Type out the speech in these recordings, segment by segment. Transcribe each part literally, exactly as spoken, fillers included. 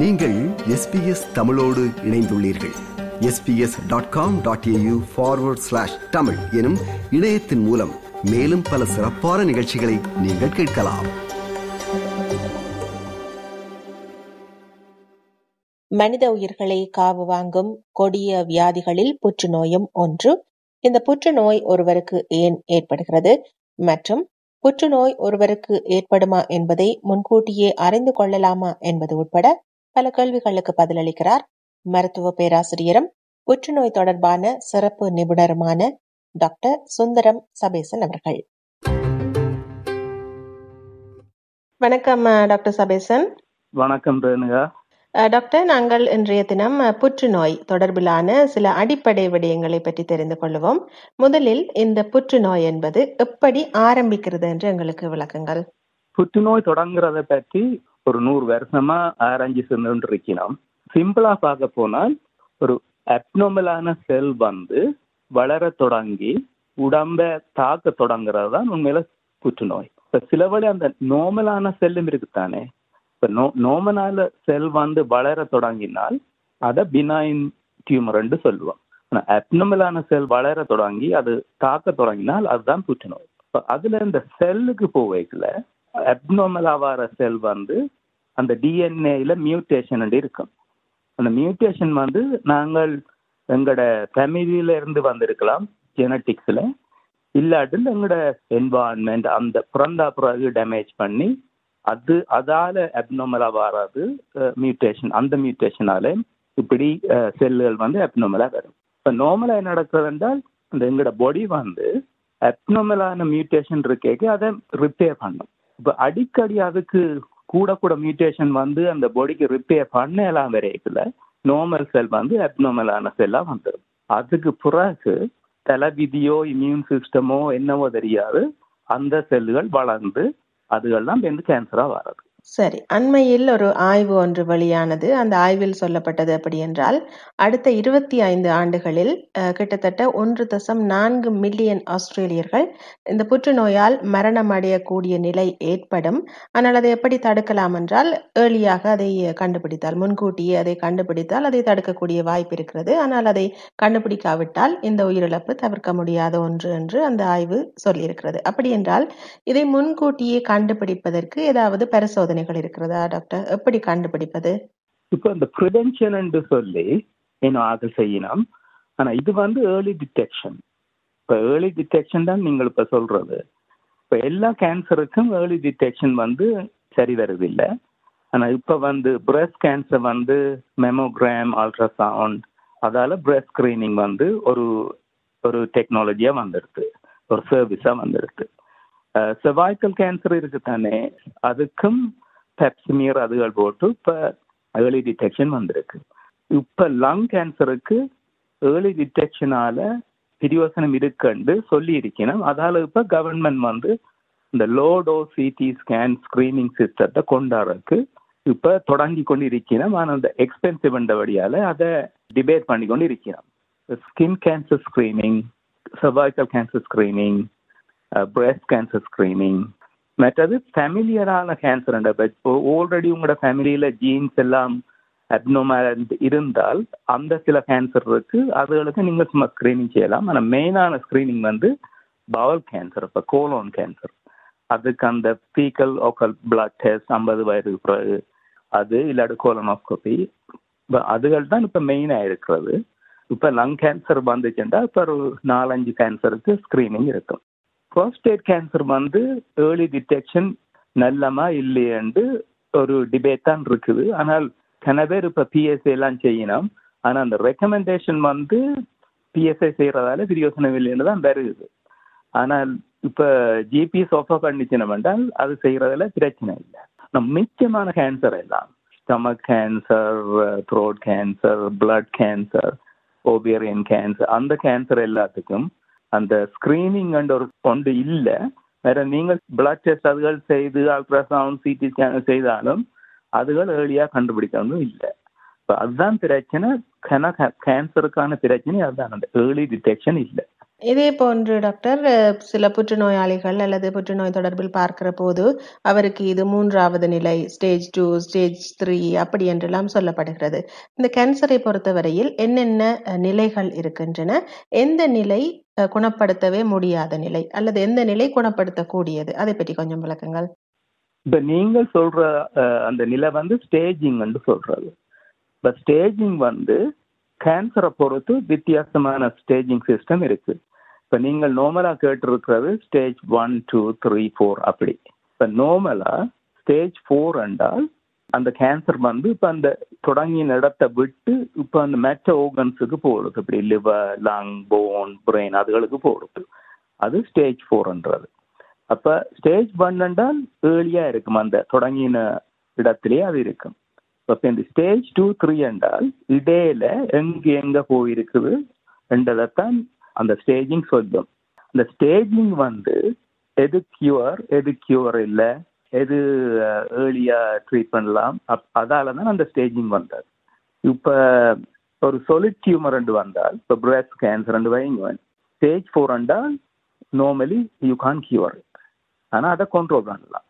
நீங்கள் S B S தமிழோடு இணைந்துள்ளீர்கள். S B S dot com dot A U forward slash Tamil எனும் இணையத்தின் மூலம் மேலும் பல சிறப்பான நிகழ்ச்சிகளை நீங்கள் கேட்கலாம். மனித உயிர்களை காவு வாங்கும் கொடிய வியாதிகளில் புற்றுநோயும் ஒன்று. இந்த புற்றுநோய் ஒருவருக்கு ஏன் ஏற்படுகிறது மற்றும் புற்றுநோய் ஒருவருக்கு ஏற்படுமா என்பதை முன்கூட்டியே அறிந்து கொள்ளலாமா என்பது உட்பட பல கேள்விகளுக்கு பதிலளிக்கிறார் மருத்துவ பேராசிரியரும் புற்றுநோய் தொடர்பான சிறப்பு நிபுணருமான டாக்டர் சுந்தரம் சபேசன் அவர்கள். வணக்கம் டாக்டர் சபேசன். வணக்கம் ரேணுகா. டாக்டர், நாங்கள் இன்றைய தினம் புற்றுநோய் தொடர்பிலான சில அடிப்படை விடயங்களை பற்றி தெரிந்து கொள்வோம். முதலில் இந்த புற்றுநோய் என்பது எப்படி ஆரம்பிக்கிறது என்று எங்களுக்கு விளக்குங்கள். புற்றுநோய் தொடங்குறத பற்றி ஒரு நூறு வருஷமா ஆராய்ச்சி சென்று இருக்கணும். சிம்பிளா பார்க்க போனால், ஒரு அப்னோமலான செல் வந்து வளர தொடங்கி உடம்ப தாக்க தொடங்குறது தான் உண்மையில புற்றுநோய். இப்ப சிலவழி அந்த நார்மலான செல்லும் இருக்குத்தானே, இப்ப நோ நோமனால செல் வந்து வளர தொடங்கினால் அதை பினாயின் டியூமர்ன்னு சொல்லுவோம். ஆனா அப்னமலான செல் வளர தொடங்கி அது தாக்க தொடங்கினால் அதுதான் புற்றுநோய். இப்போ அதுல இந்த செல்லுக்கு போய் வைக்கல அப்னோமலா வர செல் வந்து அந்த டிஎன்ஏல மியூட்டேஷன் இருக்கும். அந்த மியூட்டேஷன் வந்து நாங்கள் எங்களோட ஃபேமிலியில இருந்து வந்திருக்கலாம், ஜெனட்டிக்ஸ்ல இல்லாட்டு எங்களோட என்வாயன்மெண்ட் அந்த பிறந்தா பிறகு டேமேஜ் பண்ணி அது அதால அப்னோமலா வராது மியூட்டேஷன். அந்த மியூட்டேஷனாலே இப்படி செல்லுகள் வந்து அப்னோமலா வரும். இப்போ நார்மலா என்ன நடக்கிறது என்றால், அந்த எங்களோட பாடி வந்து அப்னோமலான மியூட்டேஷன் இருக்கேக்கு அதை ரிப்பேர் பண்ணும். இப்போ அடிக்கடி அதுக்கு கூட கூட மியூட்டேஷன் வந்து அந்த பாடிக்கு ரிப்பேர் பண்ணலாம் வரைக்குள்ள நார்மல் செல் வந்து அப்னோமலான செல்லாக வந்துடும். அதுக்கு பிறகு தலைவிதியோ இம்யூன் சிஸ்டமோ என்னவோ தெரியாது, அந்த செல்லுகள் வளர்ந்து அதுகெல்லாம் வந்து கேன்சரா வராது. சரி, அண்மையில் ஒரு ஆய்வு ஒன்று வெளியானது. அந்த ஆய்வில் சொல்லப்பட்டது அப்படி என்றால், அடுத்த இருபத்தி ஐந்து ஆண்டுகளில் கிட்டத்தட்ட ஒன்று தசம் நான்கு மில்லியன் ஆஸ்திரேலியர்கள் இந்த புற்றுநோயால் மரணம் அடையக்கூடிய நிலை ஏற்படும். ஆனால் அதை எப்படி தடுக்கலாம் என்றால், ஏர்லியாக அதை கண்டுபிடித்தால், முன்கூட்டியே அதை கண்டுபிடித்தால் அதை தடுக்கக்கூடிய வாய்ப்பு இருக்கிறது. ஆனால் அதை கண்டுபிடிக்காவிட்டால் இந்த உயிரிழப்பு தவிர்க்க முடியாத ஒன்று என்று அந்த ஆய்வு சொல்லியிருக்கிறது. அப்படி என்றால் இதை முன்கூட்டியே கண்டுபிடிப்பதற்கு ஏதாவது பரிசோதனை இருக்கிறதா டாக்டர்? எப்படி கண்டுபிடிப்பது? இப்ப இந்த பிரிவென்ஷன் என்று சொல்லி என்ன அது செய்யணும். ஆனா இது வந்து ஏர்லி டிடெக்ஷன். இப்ப ஏர்லி டிடெக்ஷன் தான் நீங்கள் இப்ப சொல்றது. இப்ப எல்லா கேன்சருக்கும் ஏர்லி டிடெக்ஷன் வந்து சரி வருது இல்லை. ஆனா இப்ப வந்து பிரெஸ்ட் கேன்சர் வந்து மெமோகிராம், அல்ட்ராசவுண்ட், அதால பிரெஸ்ட் ஸ்கிரீனிங் வந்து ஒரு ஒரு டெக்னாலஜியா வந்துடுது, ஒரு சர்வீஸா வந்துடுது. செர்வைக்கல் கேன்சர் இருக்கு தானே, அதுக்கும் பெப்ஸ்மியர் அதுகள் போட்டு இப்போ ஏர்லி டிடெக்ஷன் வந்திருக்கு. இப்போ லங் கேன்சருக்கு ஏர்லி டிடெக்ஷனால பிரியோசனம் இருக்குன்னு சொல்லி இருக்கணும். அதால் இப்போ கவர்மெண்ட் வந்து இந்த low dose CT scan screening சிஸ்டத்தை கொண்டாடுறதுக்கு இப்போ தொடங்கி கொண்டு இருக்கணும். ஆனால் அந்த எக்ஸ்பென்சிவ் என்ற வழியால் அதை டிபேட் பண்ணி கொண்டு இருக்கணும். Skin cancer screening, cervical cancer screening, breast cancer screening, மற்றது ஃபேமிலியரான கேன்சர். ஆல்ரெடி உங்களோட ஃபேமிலியில ஜீன்ஸ் எல்லாம் அப்னோமல் இருந்தால் அந்த சில கேன்சர் இருக்கு, அதுகளுக்கு நீங்க சும்மா ஸ்கிரீனிங் செய்யலாம். ஆனால் மெயினான ஸ்கிரீனிங் வந்து பவல் கேன்சர், இப்போ கோலோன் கேன்சர். அதுக்கு அந்த பீக்கல் ஓக்கல் பிளட் டெஸ்ட் ஐம்பது வயதுக்கு பிறகு, அது இல்லாட்டி கோலனோஸ்கோபி, இப்போ அதுகள் தான் இப்போ மெயினாக இருக்கிறது. இப்போ லங் கேன்சர் வந்துச்சுன்னா இப்போ ஒரு நாலஞ்சு கேன்சருக்கு ஸ்கிரீனிங் இருக்கும். புரோஸ்டேட் கேன்சர் வந்து ஏர்லி டிடெக்ஷன் நல்லமா இல்லையென்று ஒரு டிபேட் தான் இருக்குது. ஆனால் சில பேர் இப்போ பிஎஸ்ஐ எல்லாம் செய்யணும். ஆனால் அந்த ரெக்கமெண்டேஷன் வந்து பிஎஸ்ஐ செய்யறதால பிரியோசனம் இல்லைன்னு தான் வருது. ஆனால் இப்போ ஜிபி சோஃபா கண்டிச்சனம் என்றால் அது செய்யறதுல பிரச்சனை இல்லை. ஆனால் மிச்சமான கேன்சர் எல்லாம், stomach cancer, throat cancer, blood cancer, ovarian cancer, அந்த கேன்சர் எல்லாத்துக்கும் அந்த ஸ்கிரீனிங் அண்ட் ஒரு கொண்டு இல்லை. வேற நீங்கள் பிளட் டெஸ்ட் அதுகள் செய்து அல்ட்ராசவுண்ட் சிடி ஸ்கேன் செய்தாலும் அதுகள் ஏர்லியாக கண்டுபிடிக்கணும் இல்லை. இப்போ அதுதான் பிரச்சனை. கேன்சருக்கான பிரச்சனை அதுதான், அந்த ஏர்லி டிடெக்ஷன் இல்லை. இதே போன்று டாக்டர் சில புற்றுநோயாளிகள் அல்லது புற்றுநோய் தொடர்பில் பார்க்கிற போது அவருக்கு இது மூன்றாவது நிலை, ஸ்டேஜ் டூ, ஸ்டேஜ் த்ரீ அப்படி என்றெல்லாம் சொல்லப்படுகிறது. இந்த கேன்சரை பொறுத்தவரையில் என்னென்ன நிலைகள் இருக்கின்றன, எந்த நிலை குணப்படுத்தவே முடியாத நிலை அல்லது எந்த நிலை குணப்படுத்தக்கூடியது, அதை பற்றி கொஞ்சம் விளக்குங்கள். இப்ப நீங்கள் சொல்ற அந்த நிலை வந்து ஸ்டேஜிங் என்று சொல்றது. இப்ப ஸ்டேஜிங் வந்து கேன்சரை பொறுத்து வித்தியாசமான ஸ்டேஜிங் சிஸ்டம் இருக்கு. இப்போ நீங்கள் நார்மலாக கேட்டிருக்கிறது stage one two three four அப்படி. இப்போ நார்மலாக ஸ்டேஜ் ஃபோர் என்றால் அந்த கேன்சர் வந்து இப்போ அந்த தொடங்கின இடத்தை விட்டு இப்போ அந்த மற்ற ஆர்கன்ஸுக்கு போடுது, இப்படி லிவர், லங், போன், பிரெயின் அதுகளுக்கு போடுது. அது ஸ்டேஜ் ஃபோர்ன்றது. அப்போ ஸ்டேஜ் ஒன் என்றால் ஏர்லியாக இருக்கும், அந்த தொடங்கின இடத்துலேயே அது இருக்கும். இப்போ இந்த ஸ்டேஜ் டூ த்ரீ என்றால் இடையில எங்கே எங்கே போயிருக்குது என்றதைத்தான் அந்த ஸ்டேஜிங் சொல்லும். அந்த ஸ்டேஜிங் வந்து எது கியூர், எது கியூர் இல்லை, எது ஏர்லியாக ட்ரீட் பண்ணலாம், அப் அதால தான் அந்த ஸ்டேஜிங் வந்தது. இப்போ ஒரு சொலிட் டியூமர் ரெண்டு வந்தால், இப்போ பிரெஸ்ட் கேன்சர் ரெண்டு வைங்க, ஸ்டேஜ் ஃபோர் என்றால் நார்மலி யூ கான் கியூர், ஆனால் அதை கண்ட்ரோல் பண்ணலாம்.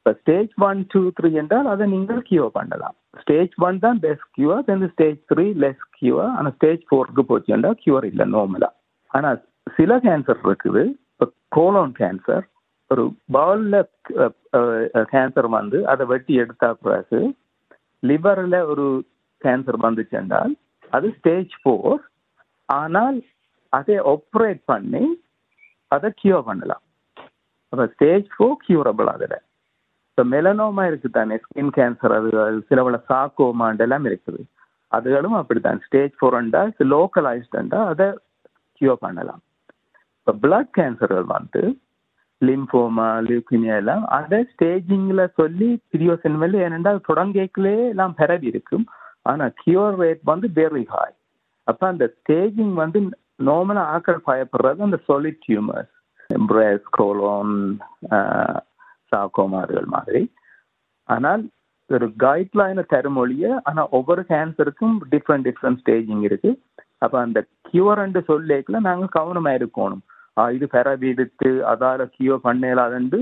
இப்போ ஸ்டேஜ் ஒன் டூ த்ரீ என்றால் அதை நீங்கள் கியூர் பண்ணலாம். ஸ்டேஜ் ஒன் தான் best cure, then stage three less cure, ஆனால் ஸ்டேஜ் ஃபோருக்கு போச்சு என்றால் கியூர் இல்லை நார்மலாக. ஆனால் சில கேன்சர் இருக்குது, இப்போ கோலோன் கேன்சர், ஒரு பவுலில் கேன்சர் வந்து அதை வெட்டி எடுத்தா பிறகு லிவரில் ஒரு கேன்சர் வந்துச்சு என்றால் அது ஸ்டேஜ் ஃபோர், ஆனால் அதை ஆப்ரேட் பண்ணி அதை கியூர் பண்ணலாம். அப்போ ஸ்டேஜ் ஃபோர் கியூரபிள். அதில் இப்போ மெலனோமா இருக்குது தானே, ஸ்கின் கேன்சர், அது சிலவளை சாக்கோமான் எல்லாம் இருக்குது, அதுகளும் அப்படித்தான் ஸ்டேஜ் ஃபோர் அண்டா லோக்கலைஸ்டா அதை கியூர் பண்ணலாம். இப்போ பிளட் கேன்சர்கள் வந்து லிம்போமா, லியூக்கிமியா எல்லாம் அதை ஸ்டேஜிங்கில் சொல்லி பிரியோசனம் இல்லை, ஏனென்றால் தொடங்கேக்கிலே எல்லாம் பரவி இருக்கும், ஆனால் கியூர் ரேட் வந்து வெரி ஹாய். அப்போ அந்த ஸ்டேஜிங் வந்து நார்மலாக ஆக்கள் பயப்படுறது அந்த சாலிட் டியூமர்ஸ், பிரேஸ், கோலோன், சாக்கோமார்கள் மாதிரி. ஆனால் ஒரு கைட்லைனை தருமொழிய, ஆனால் ஒவ்வொரு கேன்சருக்கும் டிஃப்ரெண்ட் டிஃப்ரெண்ட் ஸ்டேஜிங் இருக்குது. அப்போ அந்த கியூர்ன்னு சொல்லிக்கல நாங்கள் கவனமாக இருக்கணும், இது பெறவி எடுத்து அதால் கியூர் பண்ணலாதுண்டு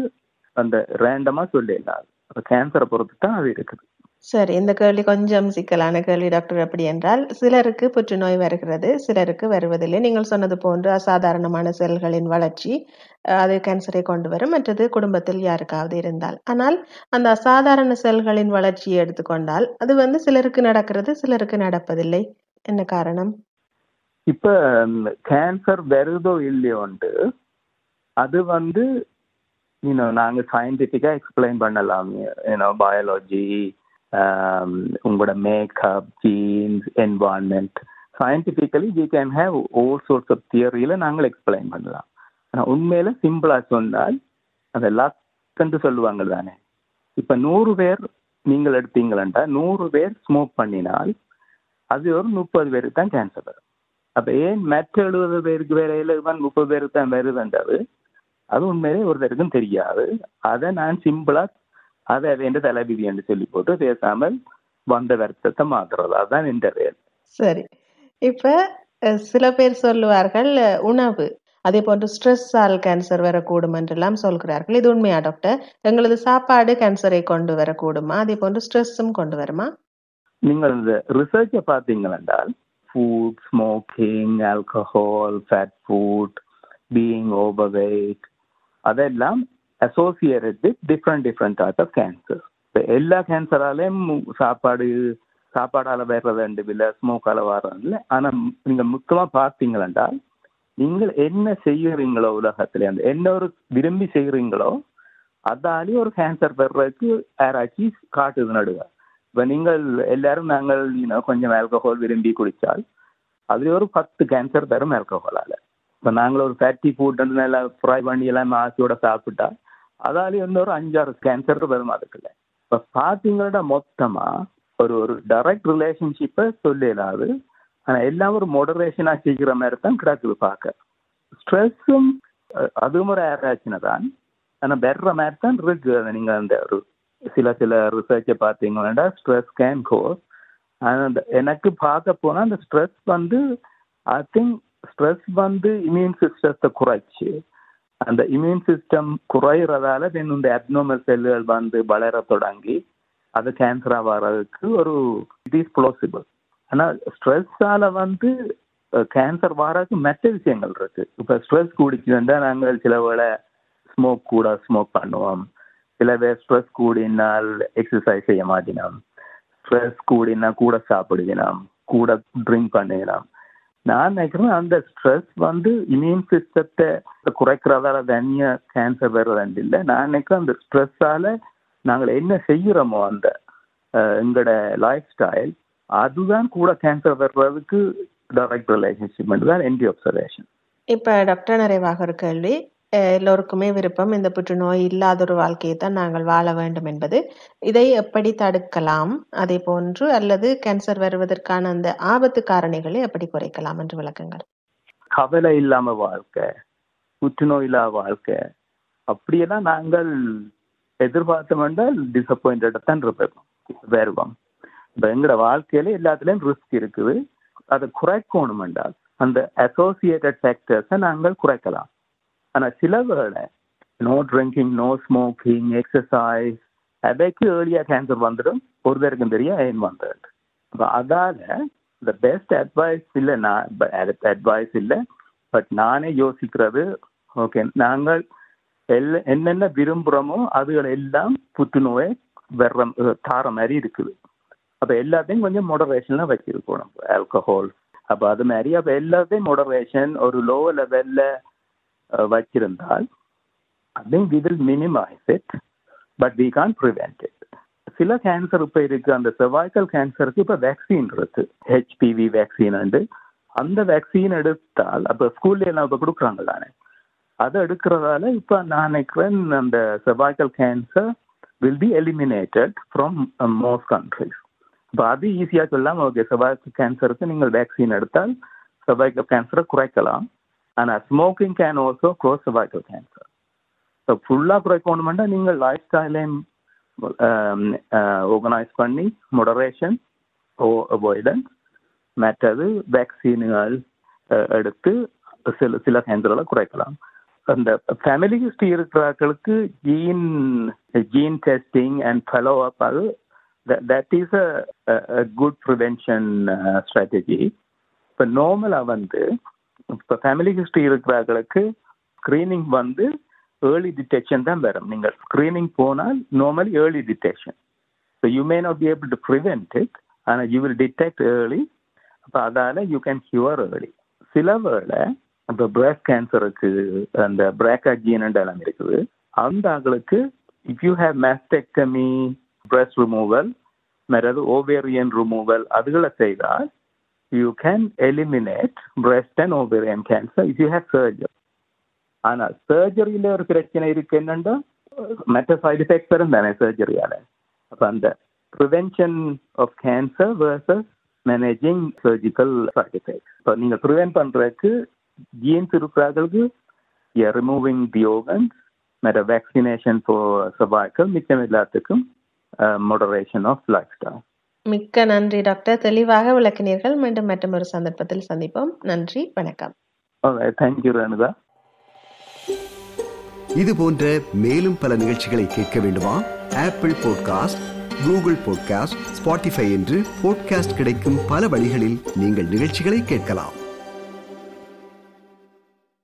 அந்த ரேண்டமாக சொல்லிடலாது. அப்போ கேன்சரை பொறுத்து தான் அது இருக்குது. சரி, இந்த கேள்வி கொஞ்சம் சிக்கலான கேள்வி டாக்டர். அப்படி என்றால் சிலருக்கு புற்றுநோய் வருகிறது, சிலருக்கு வருவதில்லை. நீங்கள் சொன்னது போன்று அசாதாரணமான செல்களின் வளர்ச்சி அது கேன்சரை கொண்டு வரும், மற்றது குடும்பத்தில் யாருக்காவது இருந்தால். ஆனால் அந்த அசாதாரண செல்களின் வளர்ச்சியை எடுத்துக்கொண்டால் அது வந்து சிலருக்கு நடக்கிறது, சிலருக்கு நடப்பதில்லை. என்ன காரணம்? இப்ப கேன்சர் வருதோ இல்லையோண்டு அது வந்து நாங்க சயின்டிஃபிக்கா எக்ஸ்பிளைன் பண்ணலாம், பயாலஜி, உங்களோட makeup, genes, environment, scientifically we can have all sorts of தியரியில நாங்கள் எக்ஸ்பிளைன் பண்ணலாம். ஆனால் உண்மையில சிம்பிளா சொன்னால் அந்த லக்ன்னு சொல்லுவாங்க தானே, இப்போ நூறு பேர் நீங்கள் எடுத்தீங்களா, நூறு பேர் ஸ்மோக் பண்ணினால் அது ஒரு முப்பது பேருக்கு தான் கேன்சர் வரும். அப்போ ஏன் மற்ற எழுபது பேருக்கு வேற எழுபது முப்பது பேருக்கு தான் வருதுன்றது அது உண்மையிலே ஒருத்தருக்கும் தெரியாது. அதை நான் சிம்பிளா அதை வேண்ட தலைவிதி என்று சொல்லி போட்டு பேசாமல் வந்த வருத்தத்தை மாத்துறது, அதுதான் என்ற வேல். சரி, இப்ப சில பேர் சொல்லுவார்கள் உணவு, அதே போன்று ஸ்ட்ரெஸ்ஸால் கேன்சர் வரக்கூடும் என்றெல்லாம் சொல்கிறார்கள். இது உண்மையா டாக்டர்? எங்களது சாப்பாடு கேன்சரை கொண்டு வரக்கூடுமா? அதே போன்று ஸ்ட்ரெஸ்ஸும் கொண்டு வருமா? நீங்கள் இந்த ரிசர்ச்சை பார்த்தீங்கன்னால் food, smoking, alcohol, fat food, being overweight அதெல்லாம் associated with different different type of cancer. So, எல்லா கேன்சராலையும் சாப்பாடு சாப்பாடால் வர்றது ரெண்டு இல்லை, ஸ்மோக்கால் வர்றது இல்லை. ஆனால் நீங்கள் முக்கியமாக பார்த்தீங்களா நீங்கள் என்ன செய்கிறீங்களோ உலகத்தில், அந்த என்ன ஒரு விரும்பி செய்கிறீங்களோ அதாலேயும் ஒரு கேன்சர் வர்றதுக்கு யாராச்சி காட்டுது நடுவ. இப்போ நீங்கள் எல்லாரும் நாங்கள் கொஞ்சம் ஆல்கஹால் விரும்பி குடித்தால் அதுலேயே ஒரு பத்து கேன்சர் வரும் ஆல்கஹாலால். இப்போ நாங்கள் ஒரு ஃபேட்டி ஃபுட் எல்லாம் ஃப்ரை பண்ணி எல்லாம் ஆசையோட சாப்பிட்டா அதாலேயும் இன்னொரு அஞ்சாறு கேன்சர் வரும் அதுக்குள்ள. இப்போ பார்த்தீங்கன்னா மொத்தமாக ஒரு ஒரு டைரக்ட் ரிலேஷன்ஷிப்பை சொல்லலாது, ஆனால் எல்லாம் ஒரு மொடரேஷனாக செய்கிற மாதிரி தான் கிடக்குது பார்க்க. ஸ்ட்ரெஸ்ஸும் அதுவும் ஒரு ஆராய்ச்சினா தான், ஆனால் பெற மாதிரி தான் இருக்குது. அதை நீங்கள் அந்த ஒரு சில சில ரிசர்ச்சை பார்த்தீங்கன்னா ஸ்ட்ரெஸ் கேன் கோஸ். ஆனால் அந்த எனக்கு பார்க்க போனால் அந்த ஸ்ட்ரெஸ் வந்து ஐ திங்க் ஸ்ட்ரெஸ் வந்து இம்யூன் சிஸ்டத்தை குறைச்சி, அந்த இம்யூன் சிஸ்டம் குறையிறதால தென் இந்த அப்னோமல் செல்லுகள் வந்து வளர தொடங்கி அது கேன்சராக வர்றதுக்கு ஒரு இட் இஸ் பாசிபிள். ஆனால் ஸ்ட்ரெஸ்ஸால் வந்து கேன்சர் வர்றதுக்கு மற்ற விஷயங்கள் இருக்கு. இப்போ ஸ்ட்ரெஸ் கூடிச்சுன்னா நாங்கள் சில வேளை ஸ்மோக் கூட ஸ்மோக் பண்ணுவோம், சில பேர் ஸ்ட்ரெஸ் கூடினால் எக்ஸசைஸ் செய்ய மாட்டினோம், ஸ்ட்ரெஸ் கூடினா கூட சாப்பிடுவினோம், கூட ட்ரிங்க் பண்ணினோம். நான் நினைக்கிறேன் அந்த ஸ்ட்ரெஸ் வந்து இம்யூன் சிஸ்டத்தை குறைக்கிறதால தனியாக கேன்சர் வர்றதுன்னு இல்லை. நான் நினைக்கிறேன் அந்த ஸ்ட்ரெஸ்ஸால் நாங்கள் என்ன செய்கிறோமோ அந்த எங்களோட லைஃப் ஸ்டைல் அதுதான் கூட கேன்சர் வர்றதுக்கு டைரக்ட் ரிலேஷன்ஷிப் தான் என்னுடைய அப்சர்வேஷன். இப்போ டாக்டர் நிறைவாக ஒரு கேள்வி. எல்லோருக்குமே விருப்பம் இந்த புற்றுநோய் இல்லாத ஒரு வாழ்க்கையை தான் நாங்கள் வாழ வேண்டும் என்பது. இதை எப்படி தடுக்கலாம், அதே போன்று அல்லது கேன்சர் வருவதற்கான அந்த ஆபத்து காரணிகளை எப்படி குறைக்கலாம் என்று விளக்குங்கள். கவலை இல்லாம வாழ்க்கை, புற்றுநோய் இல்லாத வாழ்க்கை அப்படியெல்லாம் நாங்கள் எதிர்பார்த்தோம் என்றால் டிசப்பாயிண்டட் தான் வருவோம். இப்போ எங்களோட வாழ்க்கையில எல்லாத்துலேயும் ரிஸ்க் இருக்குது, அதை குறைக்கணும் என்றால் அந்த அசோசியேட்டட் ஃபேக்டர்ஸை நாங்கள் குறைக்கலாம். ஆனால் சில வேளை no drinking, no smoking, exercise அதைக்கு ஏர்லியாக கேன்சர் வந்துடும், ஒருத்தருக்கும் தெரியும் ஏன் வந்துடுது. அப்போ அதால் இந்த பெஸ்ட் அட்வைஸ் இல்லை, நான் அட்வைஸ் இல்லை, பட் நானே யோசிக்கிறது ஓகே நாங்கள் எல் என்னென்ன விரும்புகிறோமோ அதுகள் எல்லாம் புற்றுநோயை வர்ற தார மாதிரி இருக்குது. அப்போ எல்லாத்தையும் கொஞ்சம் மோடரேஷன்லாம் வச்சுருக்கணும், ஆல்கஹால் அப்போ அது மாதிரி. அப்போ எல்லாத்தையும் மோடரேஷன் ஒரு லோ லெவலில் வச்சிருந்தால் I think we will minimise it, but we can't prevent it. சில கேன்சர் இப்போ இருக்குது, அந்த செர்வைக்கல் கேன்சருக்கு இப்போ வேக்சின் இருக்குது, ஹெச்பிவி வேக்சின் உண்டு. அந்த வேக்சின் எடுத்தால் அப்போ ஸ்கூல்ல எல்லாம் இப்போ கொடுக்குறாங்க தானே, அதை எடுக்கிறதால இப்போ நான் நினைக்கிறேன் அந்த cervical cancer will be eliminated from most countries. இப்போ அது ஈஸியாக சொல்லலாம், ஓகே செர்வைக்கல் கேன்சருக்கு நீங்கள் வேக்சின் எடுத்தால் செர்வைக்கல் கேன்சரை குறைக்கலாம். ஆனால் smoking can also cross cervical cancer. So ஃபுல்லாக குறைக்கணுமெண்டா நீங்கள் லைஃப் ஸ்டைலையும் ஆர்கனைஸ் பண்ணி மொடரேஷன் ஓ அவாய்டன்ஸ் மற்றது வேக்சின்கள் எடுத்து சில சில கேன்சர்களை குறைக்கலாம். அந்த ஃபேமிலி ஹிஸ்ட்ரி இருக்கிறார்களுக்கு gene gene testing and follow up அது that is a good prevention strategy. இப்போ நார்மலாக வந்து இப்போ ஃபேமிலி ஹிஸ்ட்ரி இருக்கிறவர்களுக்கு ஸ்க்ரீனிங் வந்து ஏர்லி டிடெக்ஷன் தான் வரும். நீங்கள் ஸ்க்ரீனிங் போனால் normally early detection, so you may not be able to prevent it, ஆனால் யூ வில் டிடெக்ட் ஏர்லி. அப்போ அதால் யூ கேன் கியூர் ஏர்லி. சில வேளை இப்போ பிரேக் கேன்சருக்கு அந்த பிரேக்கா ஜீனண்ட் எல்லாம் இருக்குது, அந்த ஆளுக்கு if you have mastectomy, breast removal, மற்றது ஓவேரியன் ரிமூவல் அதுகளை செய்தால் you can eliminate breast and ovarian cancer if you have surgery. ஆனால் சர்ஜரியில் ஒரு பிரச்சனை இருக்கு என்னென்னா மற்ற சைடு எஃபெக்ட்ஸ் வரும் தானே சர்ஜரியால். அப்போ அந்த prevention of cancer versus managing surgical side effects. இப்போ நீங்கள் ப்ரிவென்ட் பண்ணுறதுக்கு ஜீன்ஸ் இருக்கிறவர்களுக்கு ரிமூவிங் தி ஆர்கன்ஸ் மற்ற வேக்சினேஷன் ஃபார் சர்வைக்கல், மிச்சம் எல்லாத்துக்கும் மோடரேஷன் ஆஃப் லைஃப் ஸ்டைல். மிக்க நன்றி டாக்டர், தெளிவாக விளக்கினீர்கள். மீண்டும் மற்றும் ஒரு சந்தர்ப்பத்தில் சந்திப்போம். நன்றி, வணக்கம். இது போன்ற மேலும் பல நிகழ்ச்சிகளை கேட்க வேண்டுமா? Apple podcast, Google podcast, Spotify என்று பாட்காஸ்ட் கிடைக்கும் பல வழிகளில் நீங்கள் நிகழ்ச்சிகளை கேட்கலாம்.